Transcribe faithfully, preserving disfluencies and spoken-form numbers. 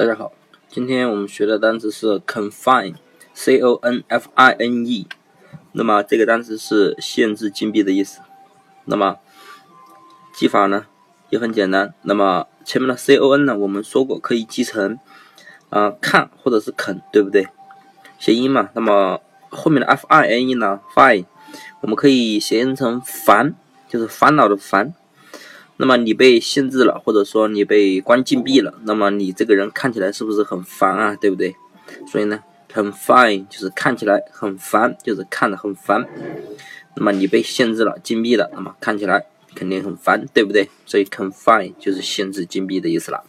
大家好，今天我们学的单词是 confine c o n f i n e， 那么这个单词是限制、禁闭的意思。那么记法呢也很简单，那么前面的 c o n 呢我们说过可以记成啊、呃、看或者是肯，对不对？谐音嘛。那么后面的 f i n e 呢 fine 我们可以谐音成烦，就是烦恼的烦。那么你被限制了，或者说你被关禁闭了，那么你这个人看起来是不是很烦啊，对不对？所以呢 confine 就是看起来，很烦就是看得很烦。那么你被限制了、禁闭了，那么看起来肯定很烦，对不对？所以 confine 就是限制、禁闭的意思了。